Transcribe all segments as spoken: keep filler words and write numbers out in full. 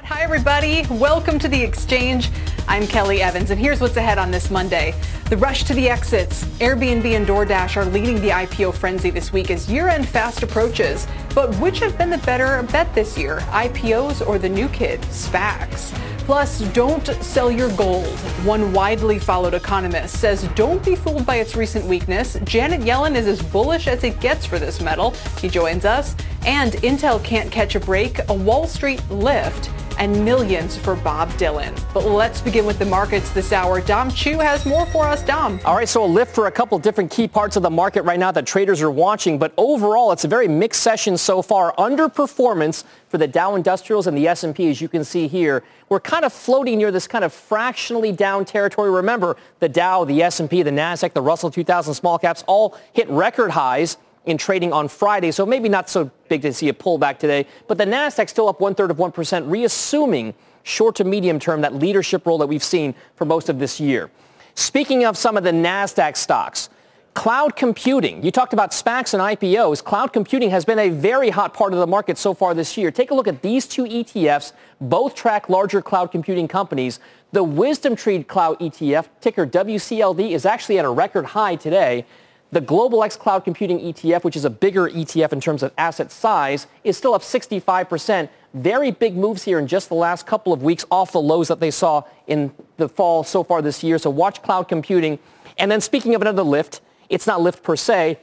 Hi, everybody. Welcome to The Exchange. I'm Kelly Evans, and here's what's ahead on this Monday. The rush to the exits. Airbnb and DoorDash are leading the I P O frenzy this week as year-end fast approaches. But which have been the better bet this year, I P Os or the new kid, SPACs? Plus, don't sell your gold. One widely followed economist says don't be fooled by its recent weakness. Janet Yellen is as bullish as it gets for this metal. He joins us. And Intel can't catch a break, a Wall Street lift, and millions for Bob Dylan. But let's begin with the markets this hour. Dom Chu has more for us. Dom. All right, so a lift for a couple different key parts of the market right now that traders are watching. But overall, it's a very mixed session so far. Underperformance for the Dow Industrials and the S and P, as you can see here. We're kind of floating near this kind of fractionally down territory. Remember, the Dow, the S and P, the Nasdaq, the Russell two thousand small caps all hit record highs in trading on Friday, so maybe not so big to see a pullback today. But the Nasdaq still up one-third of one percent, reassuming short to medium term that leadership role that we've seen for most of this year. Speaking of some of the Nasdaq stocks, cloud computing. You talked about SPACs and I P Os. Cloud computing has been a very hot part of the market so far this year. Take a look at these two E T Fs. Both track larger cloud computing companies. The WisdomTree Cloud E T F, ticker W C L D, is actually at a record high today. The Global X Cloud Computing E T F, which is a bigger E T F in terms of asset size, is still up sixty-five percent. Very big moves here in just the last couple of weeks off the lows that they saw in the fall so far this year. So watch cloud computing. And then speaking of another lift, it's not lift per se,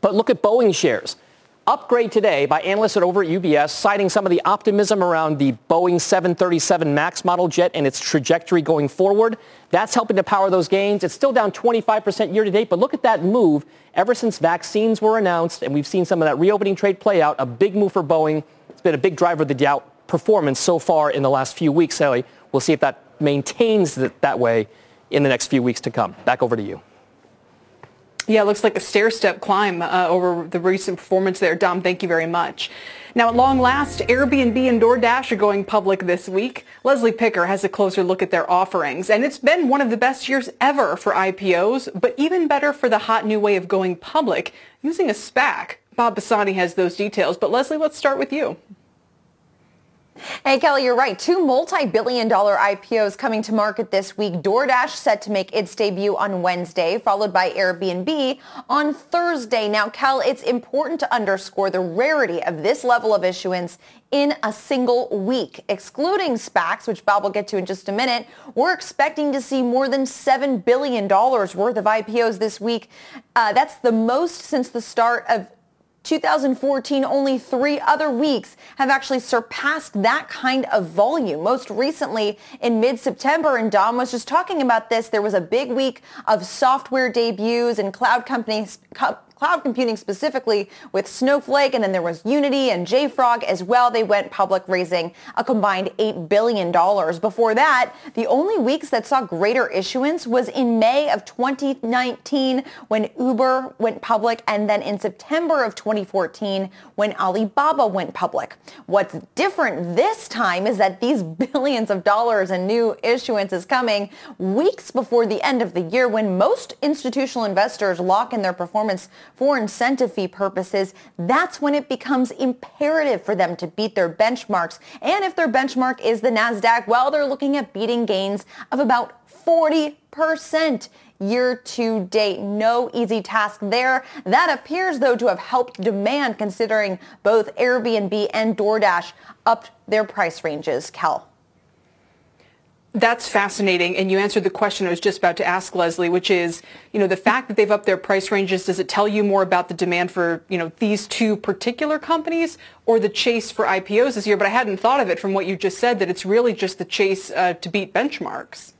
but look at Boeing shares. Upgrade today by analysts over at U B S, citing some of the optimism around the Boeing seven thirty-seven Max model jet and its trajectory going forward. That's helping to power those gains. It's still down twenty-five percent year to date, but look at that move ever since vaccines were announced, and we've seen some of that reopening trade play out. A big move for Boeing. It's been a big driver of the Dow performance so far in the last few weeks. Ellie, we'll see if that maintains it that way in the next few weeks to come. Back over to you. Yeah, it looks like a stair-step climb uh, over the recent performance there. Dom, thank you very much. Now, at long last, Airbnb and DoorDash are going public this week. Leslie Picker has a closer look at their offerings, and it's been one of the best years ever for I P Os, but even better for the hot new way of going public using a SPAC. Bob Bassani has those details, but Leslie, let's start with you. Hey, Kelly, you're right. Two multi-billion dollar I P Os coming to market this week. DoorDash set to make its debut on Wednesday, followed by Airbnb on Thursday. Now, Kel, it's important to underscore the rarity of this level of issuance in a single week. Excluding SPACs, which Bob will get to in just a minute, we're expecting to see more than seven billion dollars worth of I P Os this week. Uh, that's the most since the start of two thousand fourteen, only three other weeks have actually surpassed that kind of volume. Most recently in mid-September, and Dom was just talking about this, there was a big week of software debuts and cloud companies, co- cloud computing specifically with Snowflake, and then there was Unity and JFrog as well. They went public raising a combined eight billion dollars. Before that, the only weeks that saw greater issuance was in May of twenty nineteen when Uber went public, and then in September of twenty fourteen when Alibaba went public. What's different this time is that these billions of dollars in new issuance is coming weeks before the end of the year when most institutional investors lock in their performance for incentive fee purposes. That's when it becomes imperative for them to beat their benchmarks. And if their benchmark is the Nasdaq, well, they're looking at beating gains of about forty percent year to date. No easy task there. That appears, though, to have helped demand, considering both Airbnb and DoorDash upped their price ranges. Cal. That's fascinating, and you answered the question I was just about to ask, Leslie, which is, you know, the fact that they've upped their price ranges, does it tell you more about the demand for, you know, these two particular companies or the chase for I P Os this year? But I hadn't thought of it from what you just said, that it's really just the chase uh, to beat benchmarks.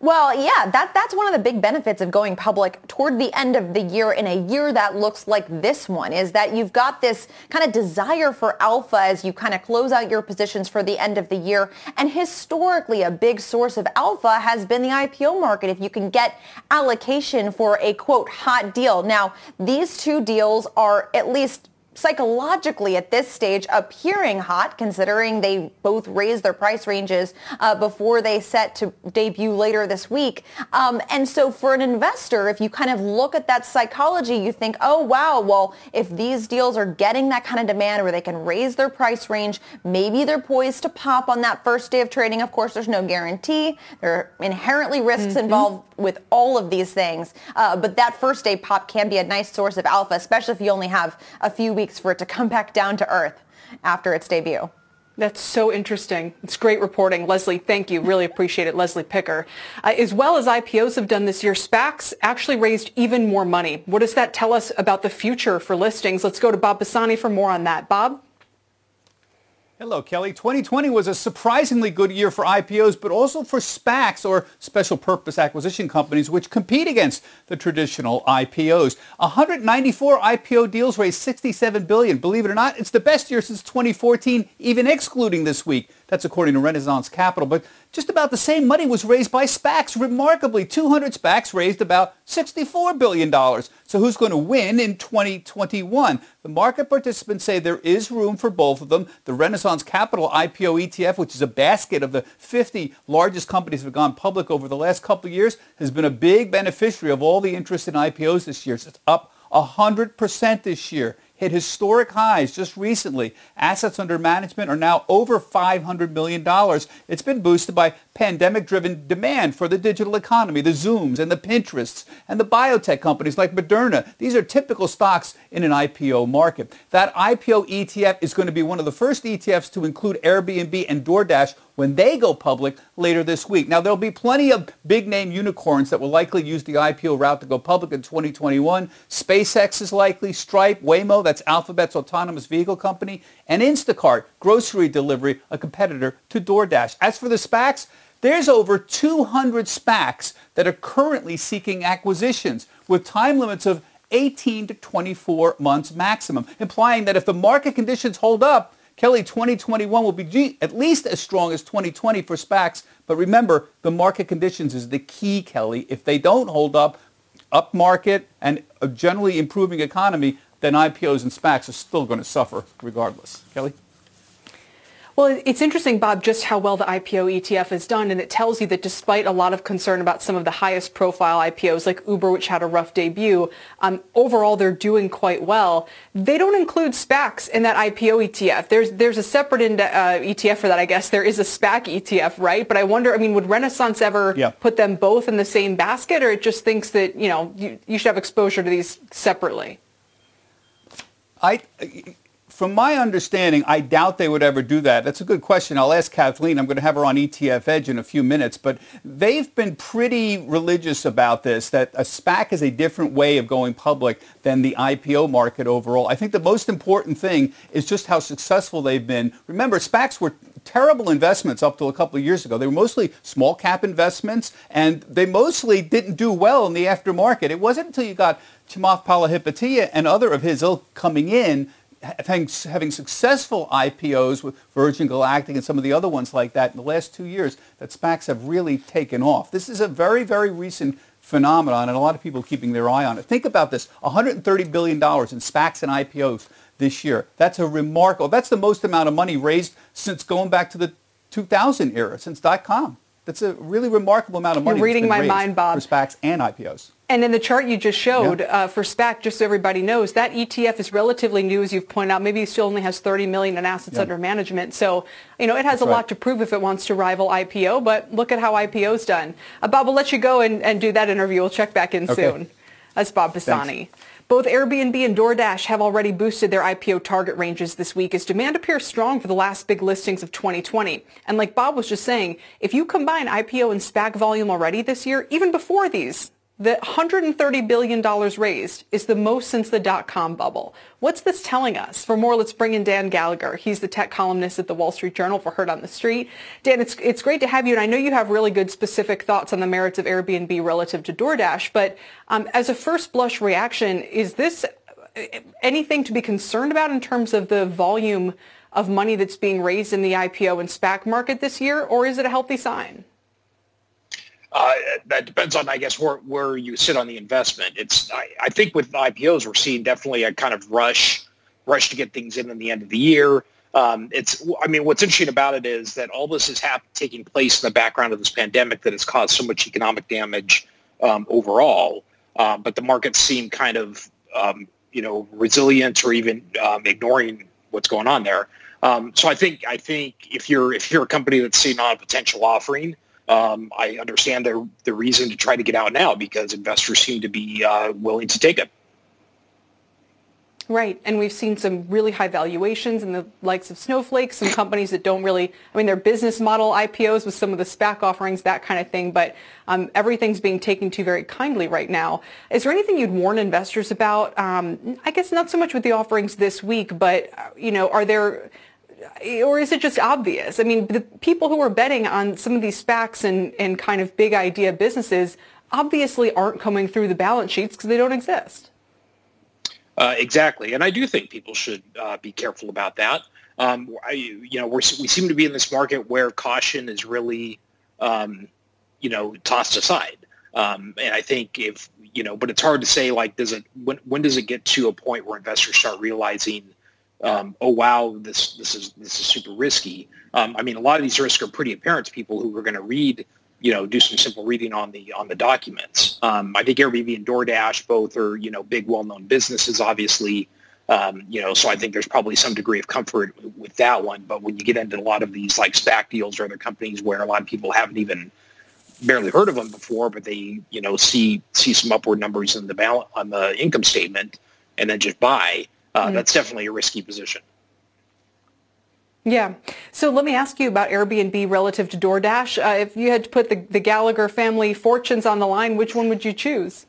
Well, yeah, that that's one of the big benefits of going public toward the end of the year in a year that looks like this one, is that you've got this kind of desire for alpha as you kind of close out your positions for the end of the year. And historically, a big source of alpha has been the I P O market if you can get allocation for a, quote, hot deal. Now, these two deals are at least psychologically at this stage appearing hot, considering they both raised their price ranges uh, before they set to debut later this week. Um, and so for an investor, if you kind of look at that psychology, you think, oh, wow, well, if these deals are getting that kind of demand where they can raise their price range, maybe they're poised to pop on that first day of trading. Of course, there's no guarantee. There are inherently risks mm-hmm. involved with all of these things. Uh, but that first day pop can be a nice source of alpha, especially if you only have a few weeks for it to come back down to earth after its debut. That's so interesting. It's great reporting. Leslie, thank you. Really appreciate it. Leslie Picker. Uh, as well as I P Os have done this year, SPACs actually raised even more money. What does that tell us about the future for listings? Let's go to Bob Pisani for more on that. Bob? Hello, Kelly. twenty twenty was a surprisingly good year for I P Os, but also for SPACs, or special purpose acquisition companies, which compete against the traditional I P Os. one hundred ninety-four I P O deals raised sixty-seven billion dollars. Believe it or not, it's the best year since twenty fourteen, even excluding this week. That's according to Renaissance Capital. But just about the same money was raised by SPACs. Remarkably, two hundred SPACs raised about sixty-four billion dollars. So who's going to win in twenty twenty-one? The market participants say there is room for both of them. The Renaissance Capital I P O E T F, which is a basket of the fifty largest companies that have gone public over the last couple of years, has been a big beneficiary of all the interest in I P Os this year. So it's up one hundred percent this year. Hit historic highs just recently. Assets under management are now over five hundred million dollars. It's been boosted by pandemic-driven demand for the digital economy, the Zooms and the Pinterests and the biotech companies like Moderna. These are typical stocks in an I P O market. That I P O E T F is going to be one of the first E T Fs to include Airbnb and DoorDash when they go public later this week. Now, there'll be plenty of big-name unicorns that will likely use the I P O route to go public in twenty twenty-one. SpaceX is likely, Stripe, Waymo, that's Alphabet's autonomous vehicle company, and Instacart, grocery delivery, a competitor to DoorDash. As for the SPACs, there's over two hundred SPACs that are currently seeking acquisitions with time limits of eighteen to twenty-four months maximum, implying that if the market conditions hold up, Kelly, twenty twenty-one will be at least as strong as twenty twenty for SPACs. But remember, the market conditions is the key, Kelly. If they don't hold up, up market and a generally improving economy, then I P Os and SPACs are still going to suffer regardless. Kelly? Well, it's interesting, Bob, just how well the I P O E T F has done, and it tells you that despite a lot of concern about some of the highest profile I P Os like Uber, which had a rough debut, um, overall they're doing quite well. They don't include SPACs in that I P O E T F. There's there's a separate uh, E T F for that, I guess. There is a SPAC E T F, right? But I wonder, I mean, would Renaissance ever yeah. put them both in the same basket, or it just thinks that, you know, you, you should have exposure to these separately? I. From my understanding, I doubt they would ever do that. That's a good question. I'll ask Kathleen. I'm going to have her on E T F Edge in a few minutes. But they've been pretty religious about this, that a SPAC is a different way of going public than the I P O market overall. I think the most important thing is just how successful they've been. Remember, SPACs were terrible investments up till a couple of years ago. They were mostly small cap investments, and they mostly didn't do well in the aftermarket. It wasn't until you got Chamath Palihapitiya and other of his ilk coming in, having successful I P Os with Virgin Galactic and some of the other ones like that in the last two years, that SPACs have really taken off. This is a very, very recent phenomenon, and a lot of people keeping their eye on it. Think about this, one hundred thirty billion dollars in SPACs and I P Os this year. That's a remarkable, that's the most amount of money raised since going back to the two thousand era, since dot-com. That's a really remarkable amount of money. You're reading my mind, Bob. For SPACs and I P Os. And in the chart you just showed, yeah. uh, for SPAC, just so everybody knows, that E T F is relatively new, as you've pointed out. Maybe it still only has thirty million dollars in assets yeah. under management. So, you know, it has That's a right. lot to prove if it wants to rival I P O, but look at how I P O's done. Uh, Bob, we'll let you go and, and do that interview. We'll check back in okay. soon. That's Bob Pisani. Thanks. Both Airbnb and DoorDash have already boosted their I P O target ranges this week as demand appears strong for the last big listings of twenty twenty. And like Bob was just saying, if you combine I P O and SPAC volume already this year, even before these, The one hundred thirty billion dollars raised is the most since the dot-com bubble. What's this telling us? For more, let's bring in Dan Gallagher. He's the tech columnist at the Wall Street Journal for Heard on the Street. Dan, it's it's great to have you, and I know you have really good specific thoughts on the merits of Airbnb relative to DoorDash, but um, as a first blush reaction, is this anything to be concerned about in terms of the volume of money that's being raised in the I P O and SPAC market this year, or is it a healthy sign? Uh, that depends on, I guess, where, where you sit on the investment. It's I, I think with I P Os, we're seeing definitely a kind of rush, rush to get things in at the end of the year. Um, it's, I mean, what's interesting about it is that all this is happening, taking place in the background of this pandemic that has caused so much economic damage um, overall. Uh, but the markets seem kind of, um, you know, resilient or even um, ignoring what's going on there. Um, so I think I think if you're if you're a company that's seen on a potential offering. Um, I understand the, the reason to try to get out now because investors seem to be uh, willing to take it. Right. And we've seen some really high valuations in the likes of Snowflake, some companies that don't really, I mean, their business model I P Os with some of the SPAC offerings, that kind of thing. But um, everything's being taken to very kindly right now. Is there anything you'd warn investors about? Um, I guess not so much with the offerings this week, but, you know, are there... Or is it just obvious? I mean, the people who are betting on some of these SPACs and, and kind of big idea businesses obviously aren't coming through the balance sheets because they don't exist. Uh, exactly. And I do think people should uh, be careful about that. Um, I, you know, we're, we seem to be in this market where caution is really, um, you know, tossed aside. Um, and I think if, you know, but it's hard to say, like, does it when, when does it get to a point where investors start realizing Um, oh wow, this this is this is super risky. Um, I mean, a lot of these risks are pretty apparent to people who are going to read, you know, do some simple reading on the on the documents. Um, I think Airbnb and DoorDash both are, you know, big, well-known businesses, obviously. Um, you know, so I think there's probably some degree of comfort w- with that one. But when you get into a lot of these like SPAC deals or other companies where a lot of people haven't even barely heard of them before, but they, you know, see see some upward numbers in the balance on the income statement and then just buy. Uh, that's definitely a risky position. Yeah. So let me ask you about Airbnb relative to DoorDash. Uh, if you had to put the, the Gallagher family fortunes on the line, which one would you choose?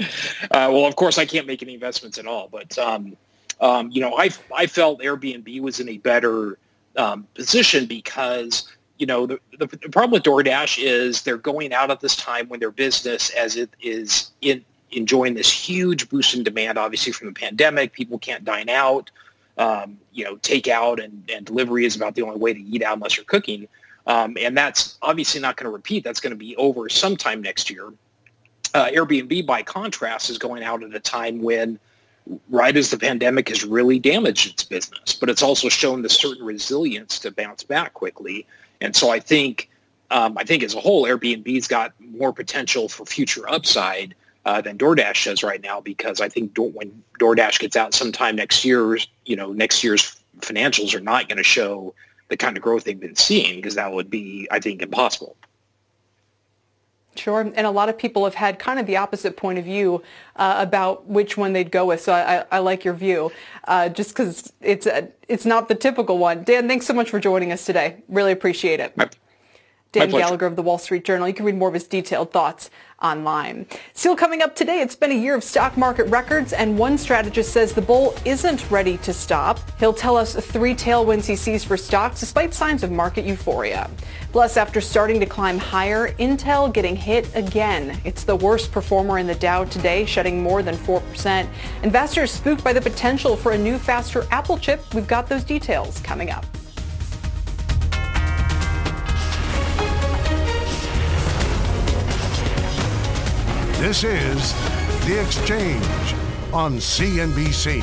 Uh, well, of course, I can't make any investments at all. But, um, um, you know, I, I felt Airbnb was in a better um, position because, you know, the, the, the problem with DoorDash is they're going out at this time when their business as it is in enjoying this huge boost in demand, obviously, from the pandemic. People can't dine out. Um, you know, takeout and, and delivery is about the only way to eat out unless you're cooking. Um, and that's obviously not going to repeat. That's going to be over sometime next year. Uh, Airbnb, by contrast, is going out at a time when, right as the pandemic has really damaged its business, but it's also shown the certain resilience to bounce back quickly. And so I think, um, I think as a whole, Airbnb's got more potential for future upside Uh, than DoorDash does right now, because I think do- when DoorDash gets out sometime next year, you know, next year's financials are not going to show the kind of growth they've been seeing, because that would be, I think, impossible. Sure. And a lot of people have had kind of the opposite point of view uh, about which one they'd go with. So I, I, I like your view uh, just because it's, a, it's not the typical one. Dan, thanks so much for joining us today. Really appreciate it. My- Dan Gallagher of the Wall Street Journal. You can read more of his detailed thoughts online. Still coming up today, it's been a year of stock market records, and one strategist says the bull isn't ready to stop. He'll tell us three tailwinds he sees for stocks despite signs of market euphoria. Plus, after starting to climb higher, Intel getting hit again. It's the worst performer in the Dow today, shedding more than four percent. Investors spooked by the potential for a new, faster Apple chip. We've got those details coming up. This is The Exchange on C N B C.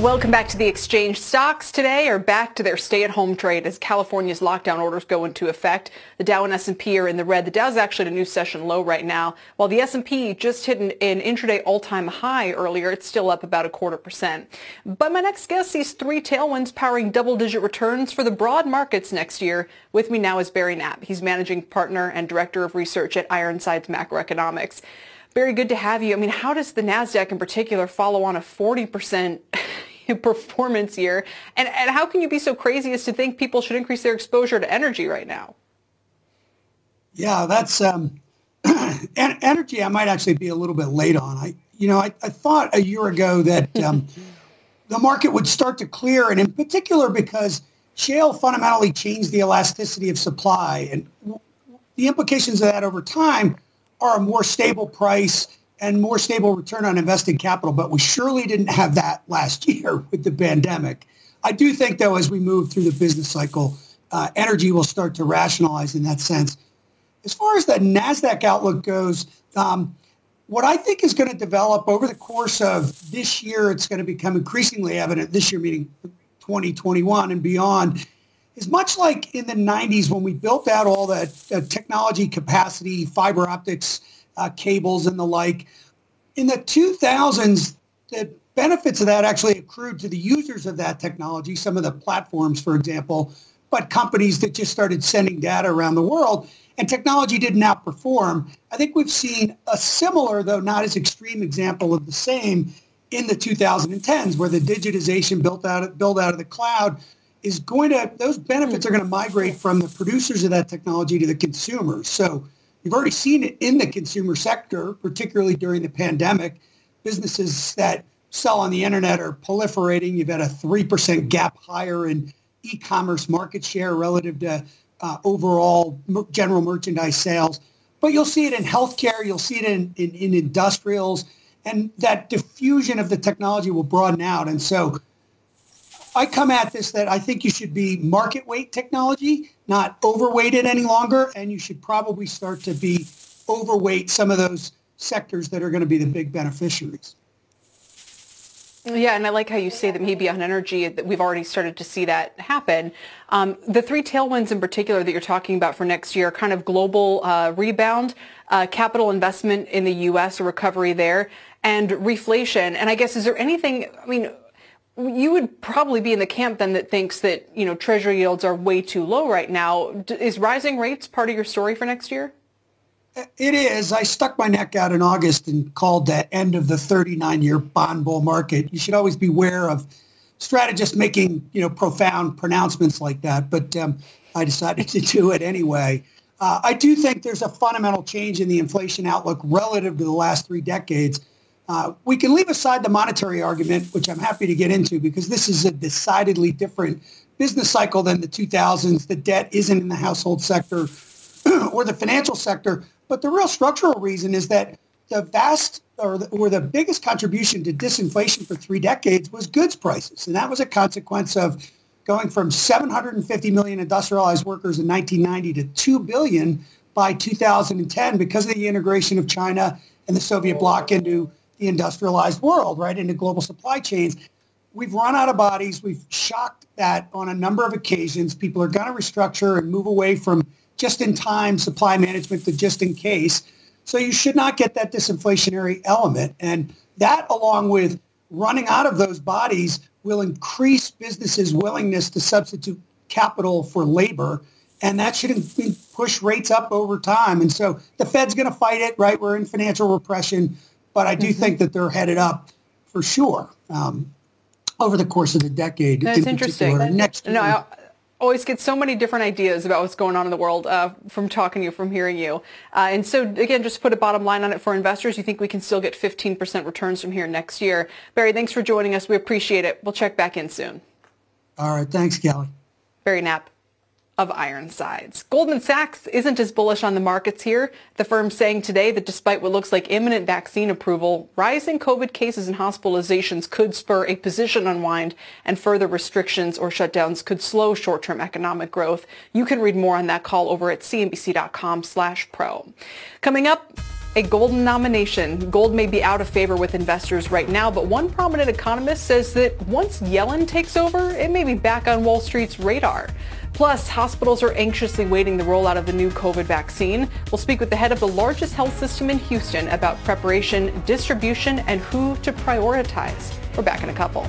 Welcome back to the exchange. Stocks today are back to their stay-at-home trade as California's lockdown orders go into effect. The Dow and S and P are in the red. The Dow's actually at a new session low right now. While the S and P just hit an, an intraday all-time high earlier, it's still up about a quarter percent. But my next guest sees three tailwinds powering double-digit returns for the broad markets next year. With me now is Barry Knapp. He's managing partner and director of research at Ironsides Macroeconomics. Barry, good to have you. I mean, how does the Nasdaq in particular follow on a forty percent performance year? And, and how can you be so crazy as to think people should increase their exposure to energy right now? Yeah, that's um, energy. I might actually be a little bit late on. I, you know, I, I thought a year ago that um, the market would start to clear, and in particular because shale fundamentally changed the elasticity of supply, and the implications of that over time are a more stable price and more stable return on invested capital. But we surely didn't have that last year with the pandemic. I do think, though, as we move through the business cycle, uh, energy will start to rationalize in that sense. As far as the NASDAQ outlook goes, um, what I think is going to develop over the course of this year, it's going to become increasingly evident, this year meaning twenty twenty-one and beyond, is much like in the nineties when we built out all the uh, technology capacity, fiber optics, Uh, cables and the like. In the two thousands, the benefits of that actually accrued to the users of that technology, some of the platforms, for example, but companies that just started sending data around the world, and technology didn't outperform. I think we've seen a similar, though not as extreme, example of the same in the two thousand tens, where the digitization built out, build out of the cloud is going to, those benefits are going to migrate from the producers of that technology to the consumers. So you've already seen it in the consumer sector, particularly during the pandemic. Businesses that sell on the internet are proliferating. You've had a three percent gap higher in e-commerce market share relative to uh, overall general merchandise sales. But you'll see it in healthcare. You'll see it in, in, in industrials. And that diffusion of the technology will broaden out. And so I come at this that I think you should be market weight technology, not overweighted any longer, and you should probably start to be overweight some of those sectors that are going to be the big beneficiaries. Yeah, and I like how you say that maybe on energy, that we've already started to see that happen. Um, the three tailwinds in particular that you're talking about for next year, kind of global uh, rebound, uh, capital investment in the U S, a recovery there, and reflation. And I guess, is there anything, I mean, you would probably be in the camp then that thinks that, you know, treasury yields are way too low right now. D- is rising rates part of your story for next year? It is. I stuck my neck out in August and called that end of the thirty-nine year bond bull market. You should always beware of strategists making, you know, profound pronouncements like that. But um, I decided to do it anyway. Uh, I do think there's a fundamental change in the inflation outlook relative to the last three decades. Uh, we can leave aside the monetary argument, which I'm happy to get into, because this is a decidedly different business cycle than the two thousands. The debt isn't in the household sector or the financial sector. But the real structural reason is that the vast or the, or the biggest contribution to disinflation for three decades was goods prices. And that was a consequence of going from seven hundred fifty million industrialized workers in nineteen ninety to two billion by two thousand ten because of the integration of China and the Soviet bloc into the industrialized world, right, into global supply chains. We've run out of bodies. We've shocked that on a number of occasions. People are going to restructure and move away from just-in-time supply management to just-in-case. So you should not get that disinflationary element. And that, along with running out of those bodies, will increase businesses' willingness to substitute capital for labor. And that should push rates up over time. And so the Fed's going to fight it, right? We're in financial repression. But I do mm-hmm. think that they're headed up for sure um, over the course of the decade. That's in interesting. That's, Next year. No, I always get so many different ideas about what's going on in the world uh, from talking to you, from hearing you. Uh, and so, again, just to put a bottom line on it for investors, you think we can still get fifteen percent returns from here next year. Barry, thanks for joining us. We appreciate it. We'll check back in soon. All right. Thanks, Kelly. Barry Knapp of Ironsides. Goldman Sachs isn't as bullish on the markets here. The firm saying today that despite what looks like imminent vaccine approval, rising COVID cases and hospitalizations could spur a position unwind, and further restrictions or shutdowns could slow short-term economic growth. You can read more on that call over at C N B C dot com slash pro. Coming up, a golden nomination. Gold may be out of favor with investors right now, but one prominent economist says that once Yellen takes over, it may be back on Wall Street's radar. Plus, hospitals are anxiously waiting the rollout of the new COVID vaccine. We'll speak with the head of the largest health system in Houston about preparation, distribution, and who to prioritize. We're back in a couple.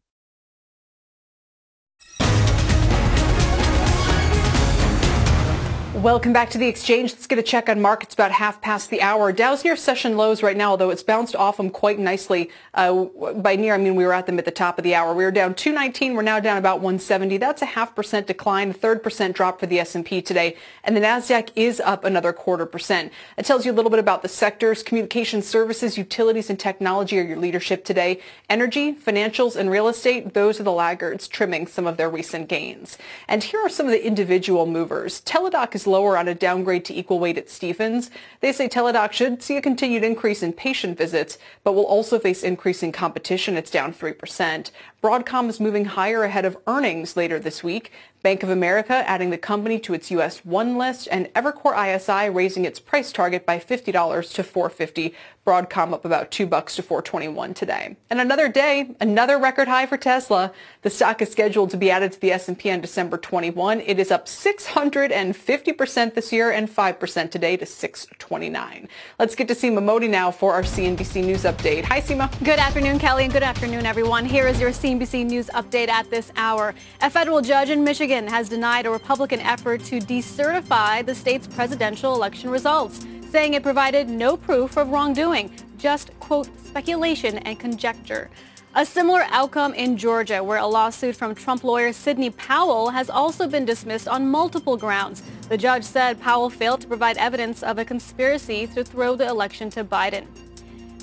Welcome back to the exchange. Let's get a check on markets about half past the hour. Dow's near session lows right now, although it's bounced off them quite nicely. Uh, by near, I mean we were at them at the top of the hour. We were down two nineteen. We're now down about one seventy. That's a half percent decline, a third percent drop for the S and P today. And the Nasdaq is up another quarter percent. It tells you a little bit about the sectors. Communication services, utilities, and technology are your leadership today. Energy, financials, and real estate, those are the laggards, trimming some of their recent gains. And here are some of the individual movers. Teladoc is lower on a downgrade to equal weight at Stephens. They say Teladoc should see a continued increase in patient visits, but will also face increasing competition. It's down three percent. Broadcom is moving higher ahead of earnings later this week. Bank of America adding the company to its U S one list, and Evercore I S I raising its price target by fifty dollars to four fifty. Broadcom up about two bucks to four twenty-one today. And another day, another record high for Tesla. The stock is scheduled to be added to the S and P on December twenty-first. It is up six hundred fifty percent this year and five percent today to six twenty-nine. Let's get to Seema Mody now for our C N B C News update. Hi, Seema. Good afternoon, Kelly, and good afternoon, everyone. Here is your C N B C News update at this hour. A federal judge in Michigan has denied a Republican effort to decertify the state's presidential election results, saying it provided no proof of wrongdoing, just, quote, speculation and conjecture. A similar outcome in Georgia, where a lawsuit from Trump lawyer Sidney Powell has also been dismissed on multiple grounds. The judge said Powell failed to provide evidence of a conspiracy to throw the election to Biden.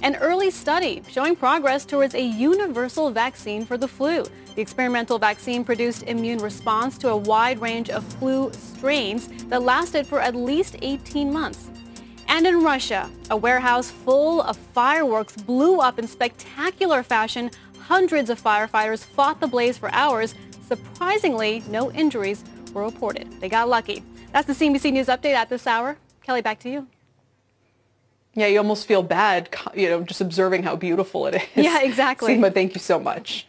An early study showing progress towards a universal vaccine for the flu. The experimental vaccine produced immune response to a wide range of flu strains that lasted for at least eighteen months. And in Russia, a warehouse full of fireworks blew up in spectacular fashion. Hundreds of firefighters fought the blaze for hours. Surprisingly, no injuries were reported. They got lucky. That's the C N B C News update at this hour. Kelly, back to you. Yeah, you almost feel bad, you know, just observing how beautiful it is. Yeah, exactly. Seema, thank you so much.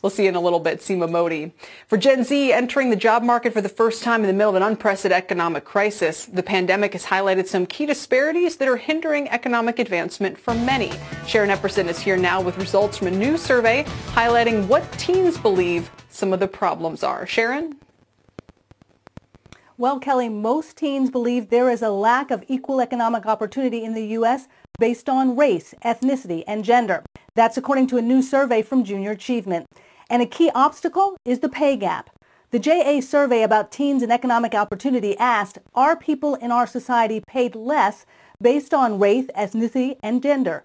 We'll see you in a little bit. Seema Mody. For Gen Z, entering the job market for the first time in the middle of an unprecedented economic crisis, the pandemic has highlighted some key disparities that are hindering economic advancement for many. Sharon Epperson is here now with results from a new survey highlighting what teens believe some of the problems are. Sharon? Well, Kelly, most teens believe there is a lack of equal economic opportunity in the U S based on race, ethnicity, and gender. That's according to a new survey from Junior Achievement. And a key obstacle is the pay gap. The J A survey about teens and economic opportunity asked, are people in our society paid less based on race, ethnicity, and gender?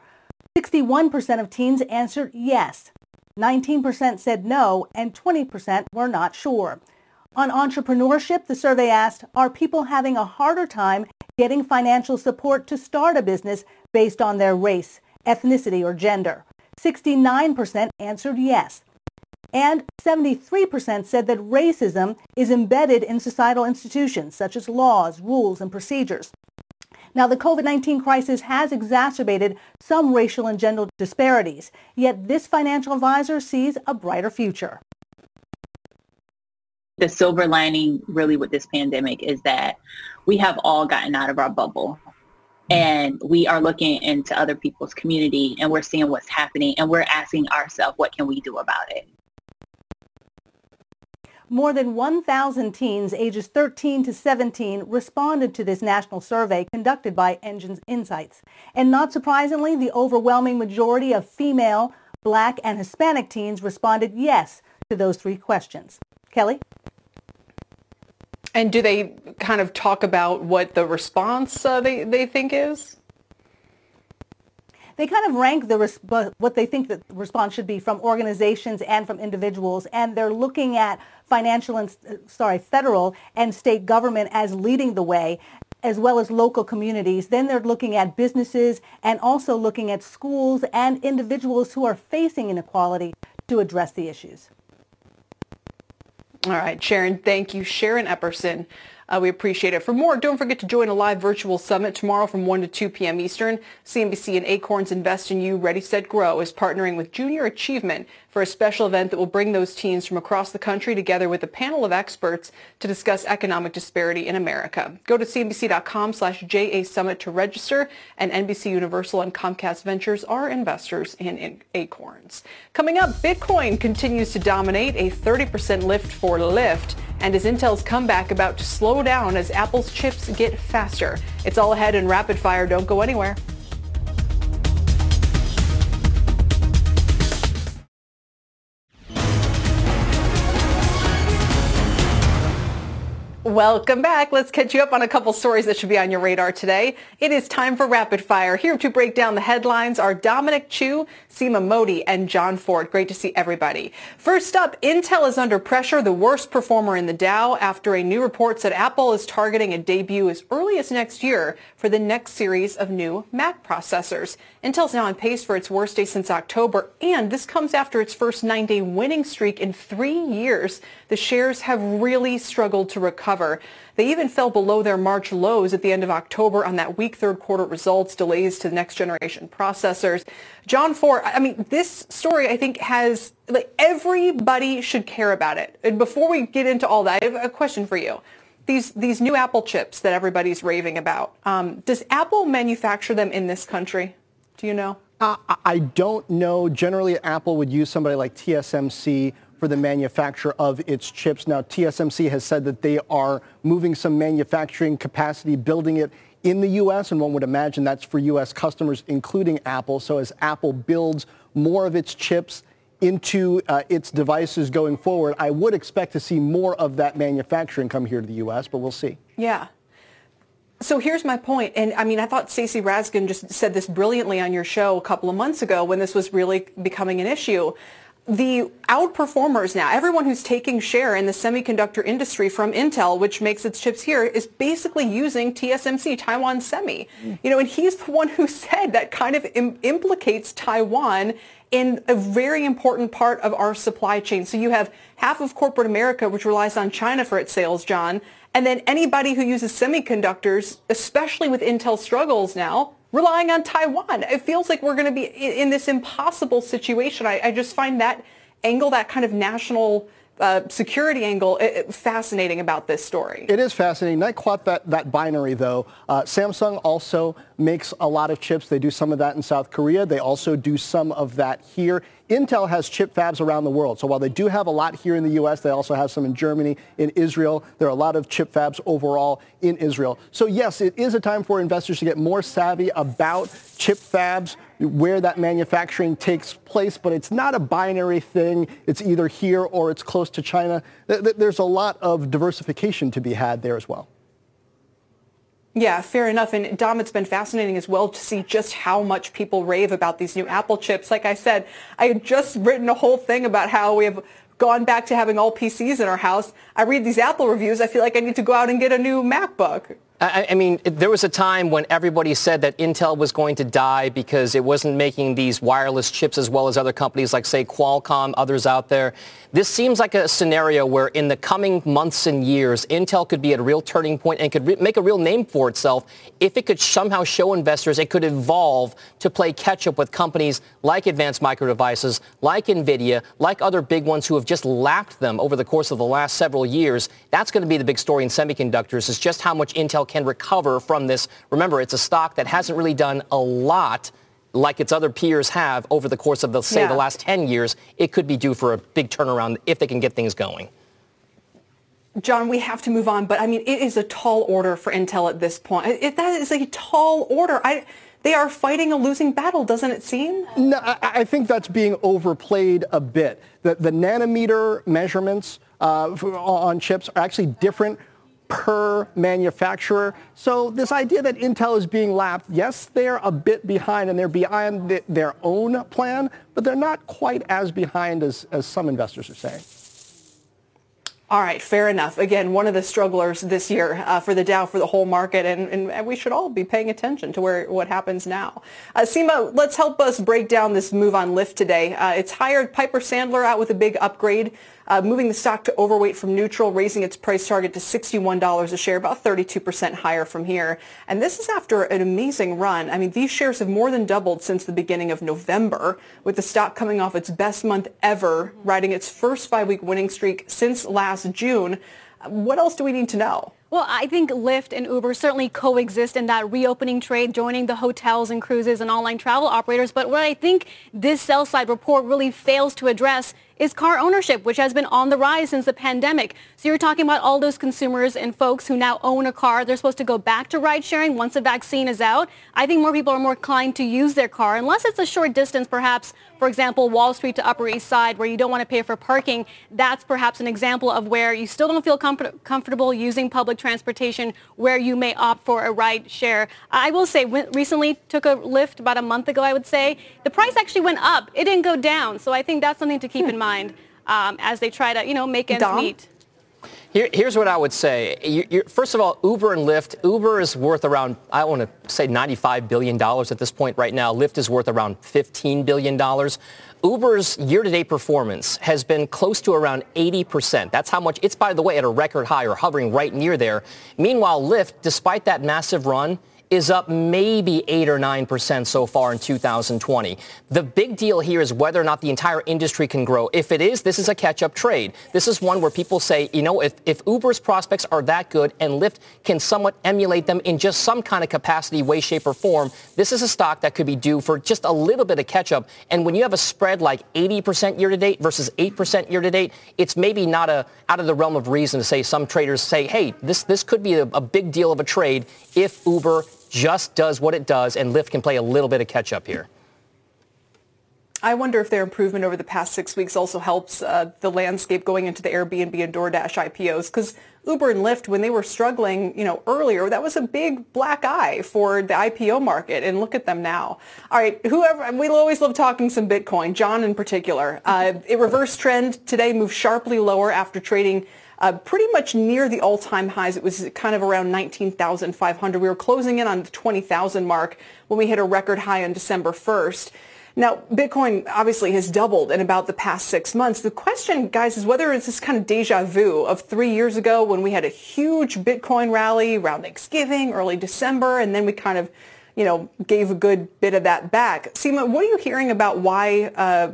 sixty-one percent of teens answered yes, nineteen percent said no, and twenty percent were not sure. On entrepreneurship, the survey asked, are people having a harder time getting financial support to start a business based on their race, ethnicity, or gender? sixty-nine percent answered yes. And seventy-three percent said that racism is embedded in societal institutions, such as laws, rules, and procedures. Now, the COVID nineteen crisis has exacerbated some racial and gender disparities, yet this financial advisor sees a brighter future. The silver lining really with this pandemic is that we have all gotten out of our bubble, and we are looking into other people's community, and we're seeing what's happening, and we're asking ourselves, what can we do about it? More than one thousand teens ages thirteen to seventeen responded to this national survey conducted by Engines Insights. And not surprisingly, the overwhelming majority of female, Black, and Hispanic teens responded yes to those three questions. Kelly? And do they kind of talk about what the response uh, they, they think is? They kind of rank the resp- what they think the response should be from organizations and from individuals, and they're looking at financial and sorry, federal and state government as leading the way, as well as local communities. Then they're looking at businesses and also looking at schools and individuals who are facing inequality to address the issues. All right, Sharon, thank you. Sharon Epperson, uh, we appreciate it. For more, don't forget to join a live virtual summit tomorrow from one to two p.m. Eastern. C N B C and Acorns Invest in You, Ready, Set, Grow is partnering with Junior Achievement for a special event that will bring those teens from across the country together with a panel of experts to discuss economic disparity in America. Go to cnbc.com slash JA Summit to register, and N B C Universal and Comcast Ventures are investors in, in Acorns. Coming up, Bitcoin continues to dominate, a thirty percent lift for Lyft, and is Intel's comeback about to slow down as Apple's chips get faster? It's all ahead in Rapid Fire. Don't go anywhere. Welcome back. Let's catch you up on a couple stories that should be on your radar today. It is time for Rapid Fire. Here to break down the headlines are Dominic Chu, Seema Mody, and John Ford. Great to see everybody. First up, Intel is under pressure, the worst performer in the Dow, after a new report said Apple is targeting a debut as early as next year for the next series of new Mac processors. Intel's now on pace for its worst day since October, and this comes after its first nine-day winning streak in three years. The shares have really struggled to recover. They even fell below their March lows at the end of October on that weak third quarter results, delays to the next generation processors. John Ford, I mean, this story, I think, has, like, everybody should care about it. And before we get into all that, I have a question for you. These these new Apple chips that everybody's raving about, um, does Apple manufacture them in this country? Do you know? Uh, I don't know. Generally, Apple would use somebody like T S M C for the manufacture of its chips. Now, T S M C has said that they are moving some manufacturing capacity, building it in the U S, and one would imagine that's for U S customers, including Apple. So as Apple builds more of its chips into uh, its devices going forward, I would expect to see more of that manufacturing come here to the U S, but we'll see. Yeah. So here's my point, and I mean, I thought Stacey Raskin just said this brilliantly on your show a couple of months ago when this was really becoming an issue. The outperformers now, everyone who's taking share in the semiconductor industry from Intel, which makes its chips here, is basically using T S M C, Taiwan Semi. Mm. You know, and he's the one who said that kind of im- implicates Taiwan in a very important part of our supply chain. So you have half of corporate America, which relies on China for its sales, John, and then anybody who uses semiconductors, especially with Intel struggles now, relying on Taiwan. It feels like we're going to be in this impossible situation. I, I just find that angle, that kind of national uh, security angle, it, it fascinating about this story. It is fascinating. Not quite that, that binary, though. Uh, Samsung also makes a lot of chips. They do some of that in South Korea. They also do some of that here. Intel has chip fabs around the world. So while they do have a lot here in the U S, they also have some in Germany, in Israel. There are a lot of chip fabs overall in Israel. So yes, it is a time for investors to get more savvy about chip fabs, where that manufacturing takes place, but it's not a binary thing. It's either here or it's close to China. There's a lot of diversification to be had there as well. Yeah, fair enough. And Dom, it's been fascinating as well to see just how much people rave about these new Apple chips. Like I said, I had just written a whole thing about how we have gone back to having all P Cs in our house. I read these Apple reviews. I feel like I need to go out and get a new MacBook. I, I mean, there was a time when everybody said that Intel was going to die because it wasn't making these wireless chips as well as other companies like, say, Qualcomm, others out there. This seems like a scenario where in the coming months and years, Intel could be at a real turning point and could re- make a real name for itself if it could somehow show investors it could evolve to play catch-up with companies like Advanced Micro Devices, like NVIDIA, like other big ones who have just lapped them over the course of the last several years. That's going to be the big story in semiconductors, is just how much Intel can recover from this. Remember, it's a stock that hasn't really done a lot like its other peers have over the course of, the, say, yeah. the last ten years. It could be due for a big turnaround if they can get things going. John, we have to move on, but I mean, it is a tall order for Intel at this point. It, that is a tall order. I, they are fighting a losing battle, doesn't it seem? No, I, I think that's being overplayed a bit. The, the nanometer measurements uh, for, on chips are actually different per manufacturer. So this idea that Intel is being lapped, yes, they're a bit behind and they're behind th- their own plan, but they're not quite as behind as, as some investors are saying. All right, fair enough. Again, one of the strugglers this year uh, for the Dow, for the whole market, and, and we should all be paying attention to where what happens now. Uh, Seema, let's help us break down this move on Lyft today. Uh, it's hired Piper Sandler out with a big upgrade, uh, moving the stock to overweight from neutral, raising its price target to sixty-one dollars a share, about thirty-two percent higher from here. And this is after an amazing run. I mean, these shares have more than doubled since the beginning of November, with the stock coming off its best month ever, riding its first five-week winning streak since last June. What else do we need to know? Well, I think Lyft and Uber certainly coexist in that reopening trade, joining the hotels and cruises and online travel operators. But what I think this sell-side report really fails to address is car ownership, which has been on the rise since the pandemic. So you're talking about all those consumers and folks who now own a car. They're supposed to go back to ride-sharing once the vaccine is out. I think more people are more inclined to use their car, unless it's a short distance, perhaps, for example, Wall Street to Upper East Side, where you don't want to pay for parking. That's perhaps an example of where you still don't feel com- comfortable using public transportation, where you may opt for a ride-share. I will say, w- recently took a Lyft about a month ago, I would say. The price actually went up. It didn't go down. So I think that's something to keep hmm. in mind. Mind, um, as they try to, you know, make ends Dom? meet. Here, here's what I would say. You, you, first of all, Uber and Lyft. Uber is worth around, I want to say, ninety-five billion dollars at this point right now. Lyft is worth around fifteen billion dollars. Uber's year-to-date performance has been close to around eighty percent. That's how much. It's, by the way, at a record high or hovering right near there. Meanwhile, Lyft, despite that massive run, is up maybe eight or nine percent so far in two thousand twenty. The big deal here is whether or not the entire industry can grow. If it is, this is a catch-up trade. This is one where people say, you know, if, if Uber's prospects are that good and Lyft can somewhat emulate them in just some kind of capacity, way, shape, or form, this is a stock that could be due for just a little bit of catch-up. And when you have a spread like eighty percent year-to-date versus eight percent year-to-date, it's maybe not a out of the realm of reason to say some traders say, hey, this, this could be a, a big deal of a trade if Uber just does what it does, and Lyft can play a little bit of catch-up here. I wonder if their improvement over the past six weeks also helps uh, the landscape going into the Airbnb and DoorDash I P Os, because Uber and Lyft, when they were struggling, you know, earlier, that was a big black eye for the I P O market, and look at them now. All right, whoever, we always love talking some Bitcoin, John in particular. Uh, it reversed trend today, moved sharply lower after trading Uh, pretty much near the all-time highs. It was kind of around nineteen thousand five hundred. We were closing in on the twenty thousand mark when we hit a record high on December first. Now, Bitcoin obviously has doubled in about the past six months. The question, guys, is whether it's this kind of deja vu of three years ago when we had a huge Bitcoin rally around Thanksgiving, early December, and then we kind of, you know, gave a good bit of that back. Seema, what are you hearing about why uh,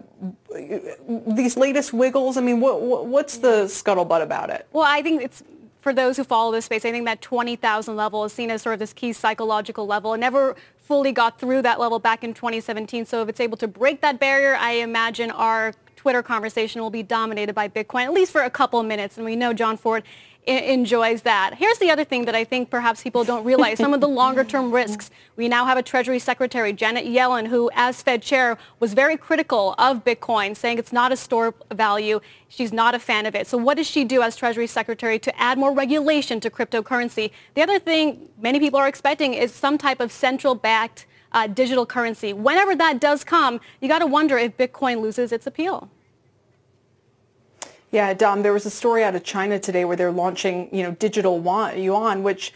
these latest wiggles? I mean, what, what's the scuttlebutt about it? Well, I think it's, for those who follow this space, I think that twenty thousand level is seen as sort of this key psychological level. It never fully got through that level back in twenty seventeen. So if it's able to break that barrier, I imagine our Twitter conversation will be dominated by Bitcoin, at least for a couple of minutes. And we know John Ford enjoys that. Here's the other thing that I think perhaps people don't realize, some of the longer-term risks. We now have a Treasury Secretary, Janet Yellen, who, as Fed chair, was very critical of Bitcoin, saying it's not a store of value. She's not a fan of it. So what does she do as Treasury Secretary to add more regulation to cryptocurrency? The other thing many people are expecting is some type of central-backed uh, digital currency. Whenever that does come, you got to wonder if Bitcoin loses its appeal. Yeah, Dom, there was a story out of China today where they're launching, you know, digital yuan, which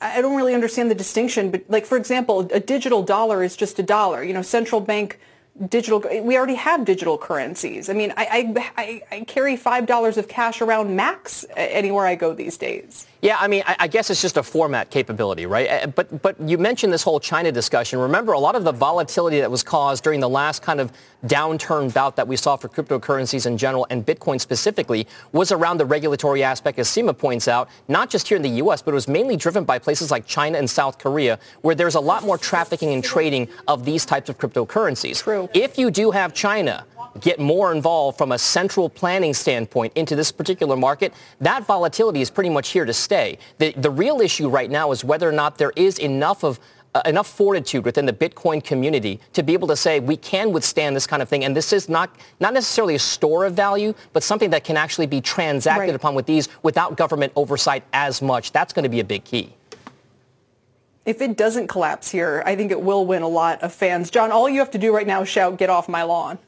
I don't really understand the distinction. But like, for example, a digital dollar is just a dollar. You know, central bank digital. We already have digital currencies. I mean, I I, I carry five dollars of cash around max anywhere I go these days. Yeah, I mean, I, I guess it's just a format capability, right? But but you mentioned this whole China discussion. Remember, a lot of the volatility that was caused during the last kind of downturn bout that we saw for cryptocurrencies in general and Bitcoin specifically was around the regulatory aspect, as Seema points out, not just here in the U S, but it was mainly driven by places like China and South Korea, where there's a lot more trafficking and trading of these types of cryptocurrencies. True. If you do have China get more involved from a central planning standpoint into this particular market, that volatility is pretty much here to stay. The, the real issue right now is whether or not there is enough of Uh, enough fortitude within the Bitcoin community to be able to say we can withstand this kind of thing, and this is not not necessarily a store of value, but something that can actually be transacted right. upon with these without government oversight as much. That's going to be a big key. If it doesn't collapse here, I think it will win a lot of fans. John, all you have to do right now is shout, get off my lawn.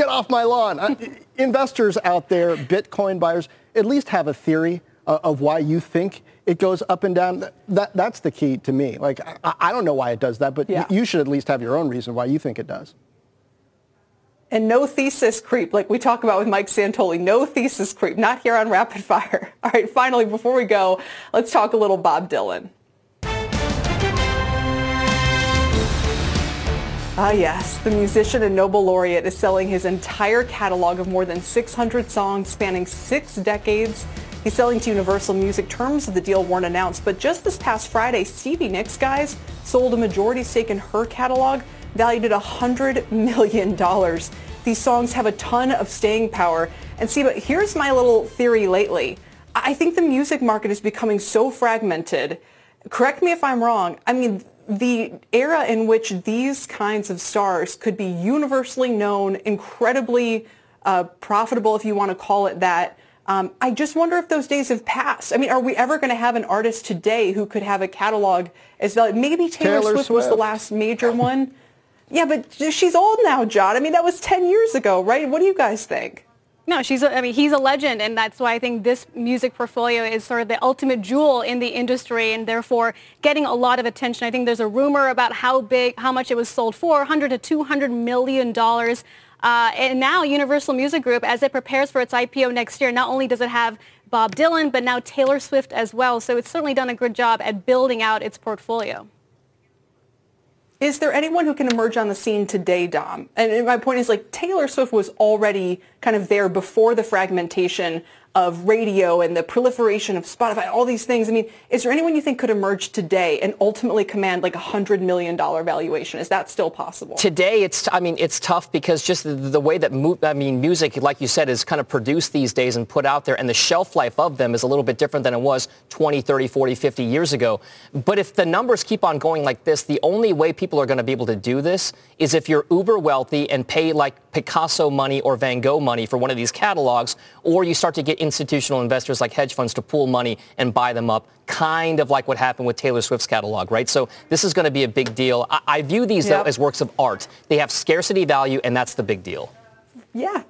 Get off my lawn. Uh, investors out there, Bitcoin buyers, at least have a theory uh, of why you think it goes up and down. That, that's the key to me. Like, I, I don't know why it does that, but yeah. you should at least have your own reason why you think it does. And no thesis creep, like we talk about with Mike Santoli. No thesis creep, not here on Rapid Fire. All right, finally, before we go, let's talk a little Bob Dylan. Ah, yes, the musician and Nobel laureate is selling his entire catalog of more than six hundred songs spanning six decades. He's selling to Universal Music. Terms of the deal weren't announced, but just this past Friday, Stevie Nicks, guys, sold a majority stake in her catalog, valued at one hundred million dollars. These songs have a ton of staying power. And see, but here's my little theory lately. I think the music market is becoming so fragmented. Correct me if I'm wrong. I mean, the era in which these kinds of stars could be universally known, incredibly uh, profitable, if you want to call it that. Um, I just wonder if those days have passed. I mean, are we ever going to have an artist today who could have a catalog as well? Maybe Taylor, Taylor Swift, Swift was the last major one. Yeah, but she's old now, John. I mean, that was ten years ago, right? What do you guys think? No, she's. A, I mean, he's a legend, and that's why I think this music portfolio is sort of the ultimate jewel in the industry, and therefore getting a lot of attention. I think there's a rumor about how big, how much it was sold for, one hundred to two hundred million dollars. Uh, and now Universal Music Group, as it prepares for its I P O next year, not only does it have Bob Dylan, but now Taylor Swift as well. So it's certainly done a good job at building out its portfolio. Is there anyone who can emerge on the scene today, Dom? And my point is, like, Taylor Swift was already kind of there before the fragmentation of radio and the proliferation of Spotify, all these things. I mean, is there anyone you think could emerge today and ultimately command like a one hundred million dollars valuation? Is that still possible? Today, it's, I mean, it's tough because just the, the way that, mu- I mean, music, like you said, is kind of produced these days and put out there, and the shelf life of them is a little bit different than it was twenty, thirty, forty, fifty years ago. But if the numbers keep on going like this, the only way people are going to be able to do this is if you're uber wealthy and pay like Picasso money or Van Gogh money for one of these catalogs, or you start to get institutional investors like hedge funds to pool money and buy them up, kind of like what happened with Taylor Swift's catalog, right? So this is going to be a big deal. I, I view these, yep. though, as works of art. They have scarcity value, and that's the big deal. Yeah.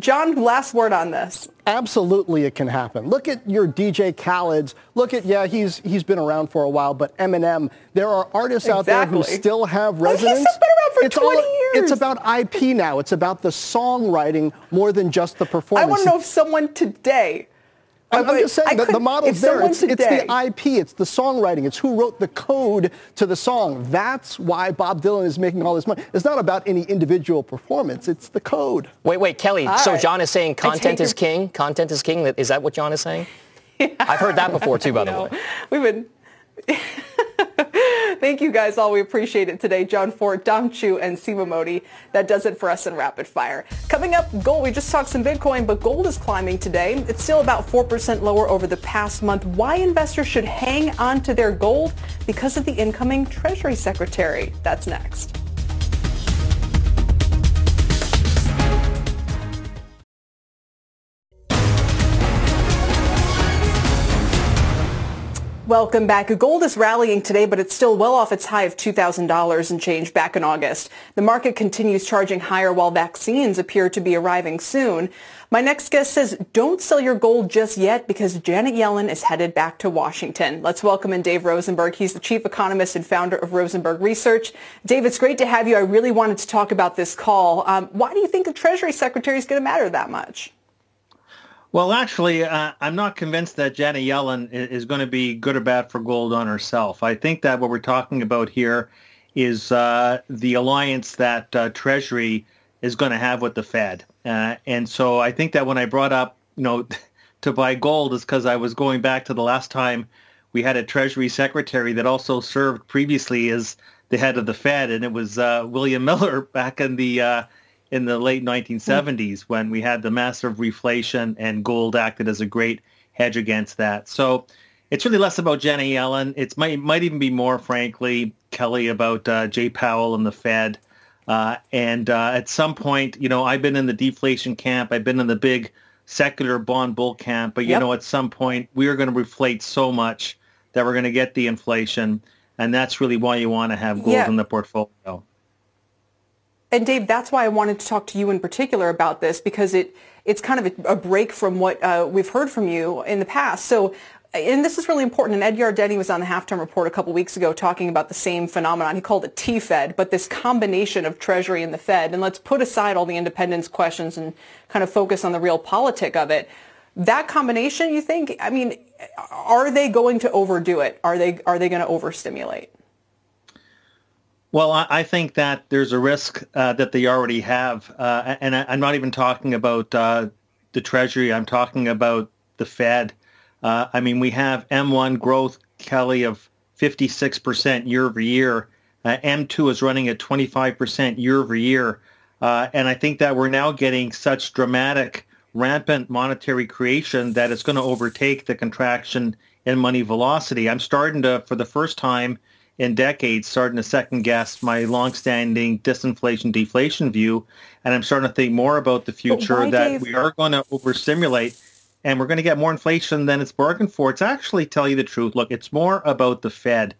John, last word on this. Absolutely it can happen. Look at your D J Khaled's. Look at, yeah, he's he's been around for a while, but Eminem. There are artists exactly. out there who still have resonance. Like, he's been around for it's twenty all, years. It's about I P now. It's about the songwriting more than just the performance. I want to know if someone today... I'm, I'm just saying that the model's there. It's, today, it's the I P. It's the songwriting. It's who wrote the code to the song. That's why Bob Dylan is making all this money. It's not about any individual performance. It's the code. Wait, wait, Kelly. All so right. John is saying content is your... king? Content is king? Is that what John is saying? Yeah. I've heard that before, too, by no. the way. We've been... Thank you, guys. All we appreciate it today. John Ford, Dom Chu, and Seema Mody. That does it for us in Rapid Fire. Coming up, gold. We just talked some Bitcoin, but gold is climbing today. It's still about four percent lower over the past month. Why investors should hang on to their gold because of the incoming Treasury Secretary. That's next. Welcome back. Gold is rallying today, but it's still well off its high of two thousand dollars and change back in August. The market continues charging higher while vaccines appear to be arriving soon. My next guest says, don't sell your gold just yet because Janet Yellen is headed back to Washington. Let's welcome in Dave Rosenberg. He's the chief economist and founder of Rosenberg Research. Dave, it's great to have you. I really wanted to talk about this call. Um, why do you think the Treasury Secretary is going to matter that much? Well, actually, uh, I'm not convinced that Janet Yellen is, is going to be good or bad for gold on herself. I think that what we're talking about here is uh, the alliance that uh, Treasury is going to have with the Fed. Uh, and so I think that when I brought up, you know, to buy gold is because I was going back to the last time we had a Treasury Secretary that also served previously as the head of the Fed, and it was uh, William Miller back in the uh in the late nineteen seventies when we had the massive reflation and gold acted as a great hedge against that. So it's really less about Janet Yellen. It might, might even be more, frankly, Kelly, about uh, Jay Powell and the Fed. Uh, and uh, at some point, you know, I've been in the deflation camp. I've been in the big secular bond bull camp. But, you yep. know, at some point, we are going to reflate so much that we're going to get the inflation. And that's really why you want to have gold yeah. in the portfolio. And Dave, that's why I wanted to talk to you in particular about this, because it it's kind of a, a break from what uh, we've heard from you in the past. So, and this is really important. And Ed Yardeni was on the Halftime Report a couple weeks ago talking about the same phenomenon. He called it T-Fed, but this combination of Treasury and the Fed. And let's put aside all the independence questions and kind of focus on the real politic of it. That combination, you think? I mean, are they going to overdo it? Are they are they going to overstimulate? Well, I think that there's a risk uh, that they already have, uh, and I, I'm not even talking about uh, the Treasury. I'm talking about the Fed. Uh, I mean, we have M one growth, Kelly, of fifty-six percent year over year. Uh, M two is running at twenty-five percent year over year, uh, and I think that we're now getting such dramatic, rampant monetary creation that it's going to overtake the contraction in money velocity. I'm starting to, for the first time in decades, starting to second guess my longstanding disinflation deflation view, and I'm starting to think more about the future why, that Dave? We are going to overstimulate, and we're going to get more inflation than it's bargained for. It's actually, tell you the truth, look, it's more about the Fed,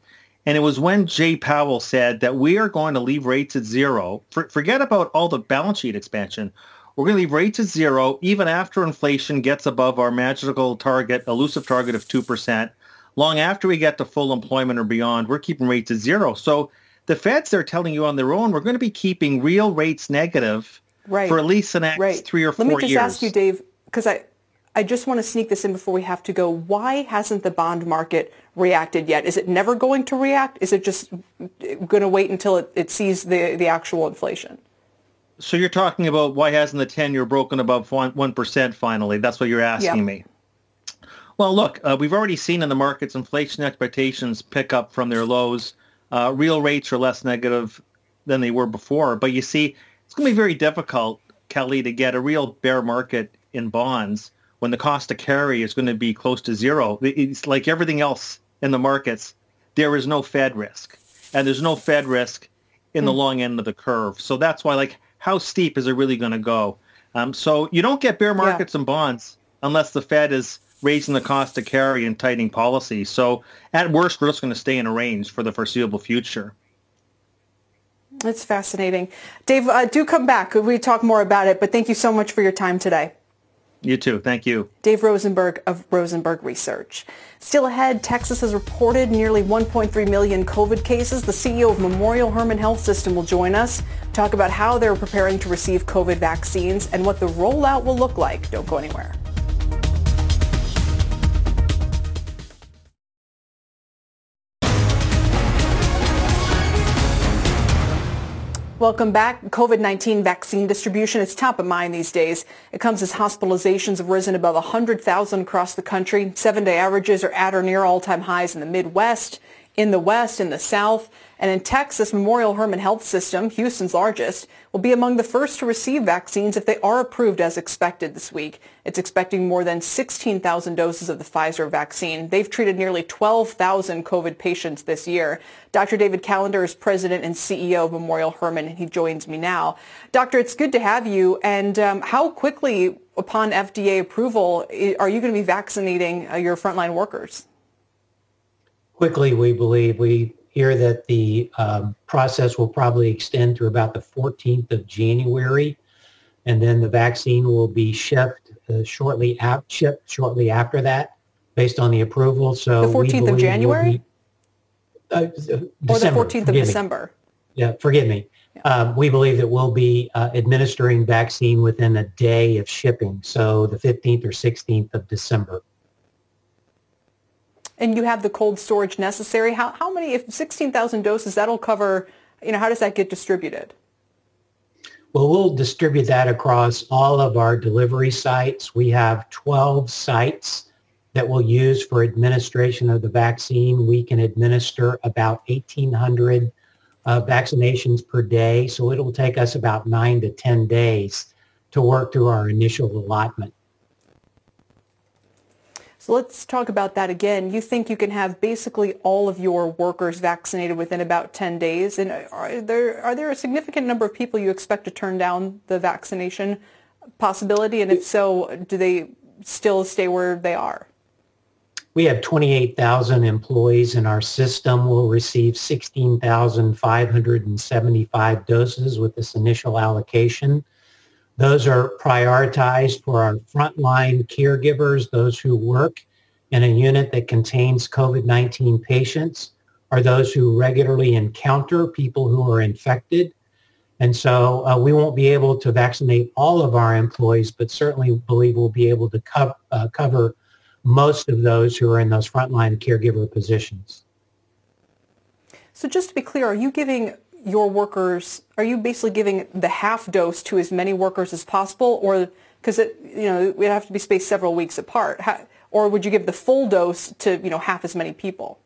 and it was when Jay Powell said that we are going to leave rates at zero. For, forget about all the balance sheet expansion. We're going to leave rates at zero even after inflation gets above our magical target, elusive target of two percent. Long after we get to full employment or beyond, we're keeping rates at zero. So the Feds are telling you on their own, we're going to be keeping real rates negative right. for at least the next right. three or four years. Let me just years. ask you, Dave, because I, I just want to sneak this in before we have to go. Why hasn't the bond market reacted yet? Is it never going to react? Is it just going to wait until it, it sees the, the actual inflation? So you're talking about why hasn't the ten-year broken above one percent finally? That's what you're asking yep. me. Well, look, uh, we've already seen in the markets inflation expectations pick up from their lows. Uh, real rates are less negative than they were before. But you see, it's going to be very difficult, Kelly, to get a real bear market in bonds when the cost to carry is going to be close to zero. It's like everything else in the markets. There is no Fed risk, and there's no Fed risk in mm-hmm. the long end of the curve. So that's why, like, how steep is it really going to go? Um, so you don't get bear markets yeah. in bonds unless the Fed is raising the cost to carry and tightening policy. So at worst, we're just going to stay in a range for the foreseeable future. That's fascinating. Dave, uh, do come back. We talk more about it, but thank you so much for your time today. You too. Thank you. Dave Rosenberg of Rosenberg Research. Still ahead, Texas has reported nearly one point three million COVID cases. The C E O of Memorial Hermann Health System will join us, talk about how they're preparing to receive COVID vaccines and what the rollout will look like. Don't go anywhere. Welcome back. COVID nineteen vaccine distribution is top of mind these days. It comes as hospitalizations have risen above one hundred thousand across the country. Seven-day averages are at or near all-time highs in the Midwest, in the West, in the South. And in Texas, Memorial Hermann Health System, Houston's largest, will be among the first to receive vaccines if they are approved as expected this week. It's expecting more than sixteen thousand doses of the Pfizer vaccine. They've treated nearly twelve thousand COVID patients this year. Doctor David Callender is president and C E O of Memorial Hermann, and he joins me now. Doctor, it's good to have you. And um, how quickly, upon F D A approval, are you going to be vaccinating uh, your frontline workers? quickly, we believe. We hear that the um, process will probably extend to about the fourteenth of January, and then the vaccine will be shipped uh, shortly ap- shipped shortly after that, based on the approval. So the fourteenth of January, we'll be, uh, December, or the fourteenth of December. Me. Yeah, forgive me. Yeah. Uh, we believe that we'll be uh, administering vaccine within a day of shipping, so the fifteenth or sixteenth of December. And you have the cold storage necessary. How how many? If sixteen thousand doses, that'll cover. You know, how does that get distributed? Well, we'll distribute that across all of our delivery sites. We have twelve sites that we'll use for administration of the vaccine. We can administer about eighteen hundred uh, vaccinations per day. So it'll take us about nine to ten days to work through our initial allotment. So let's talk about that again. You think you can have basically all of your workers vaccinated within about ten days. And are there are there a significant number of people you expect to turn down the vaccination possibility? And if so, do they still stay where they are? We have twenty-eight thousand employees in our system. We'll receive sixteen thousand five hundred seventy-five doses with this initial allocation. Those are prioritized for our frontline caregivers, those who work in a unit that contains COVID nineteen patients, or those who regularly encounter people who are infected. And so uh, we won't be able to vaccinate all of our employees, but certainly believe we'll be able to co- uh, cover most of those who are in those frontline caregiver positions. So just to be clear, are you giving your workers, are you basically giving the half dose to as many workers as possible, or because it, you know, we'd have to be spaced several weeks apart, How, or would you give the full dose to, you know, half as many people?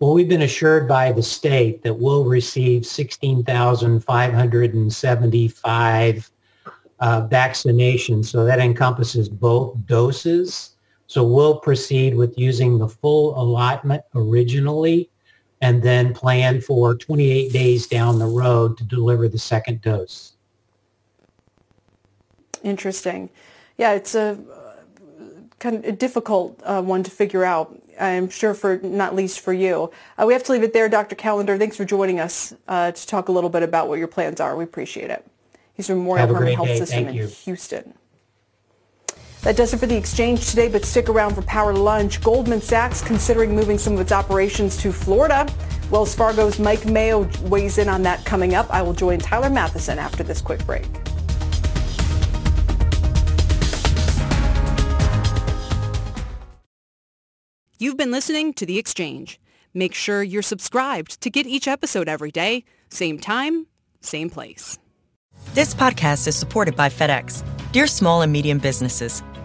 Well, we've been assured by the state that we'll receive sixteen thousand five hundred seventy-five uh, vaccinations, so that encompasses both doses. So we'll proceed with using the full allotment originally, and then plan for twenty-eight days down the road to deliver the second dose. Interesting. Yeah, it's a uh, kind of a difficult uh, one to figure out, I'm sure, for not least for you. Uh, we have to leave it there, Doctor Callender. Thanks for joining us uh, to talk a little bit about what your plans are. We appreciate it. He's from Memorial Hermann Health System in Houston. That does it for the exchange today, but stick around for Power Lunch. Goldman Sachs considering moving some of its operations to Florida. Wells Fargo's Mike Mayo weighs in on that coming up. I will join Tyler Matheson after this quick break. You've been listening to The Exchange. Make sure you're subscribed to get each episode every day, same time, same place. This podcast is supported by FedEx. Dear small and medium businesses,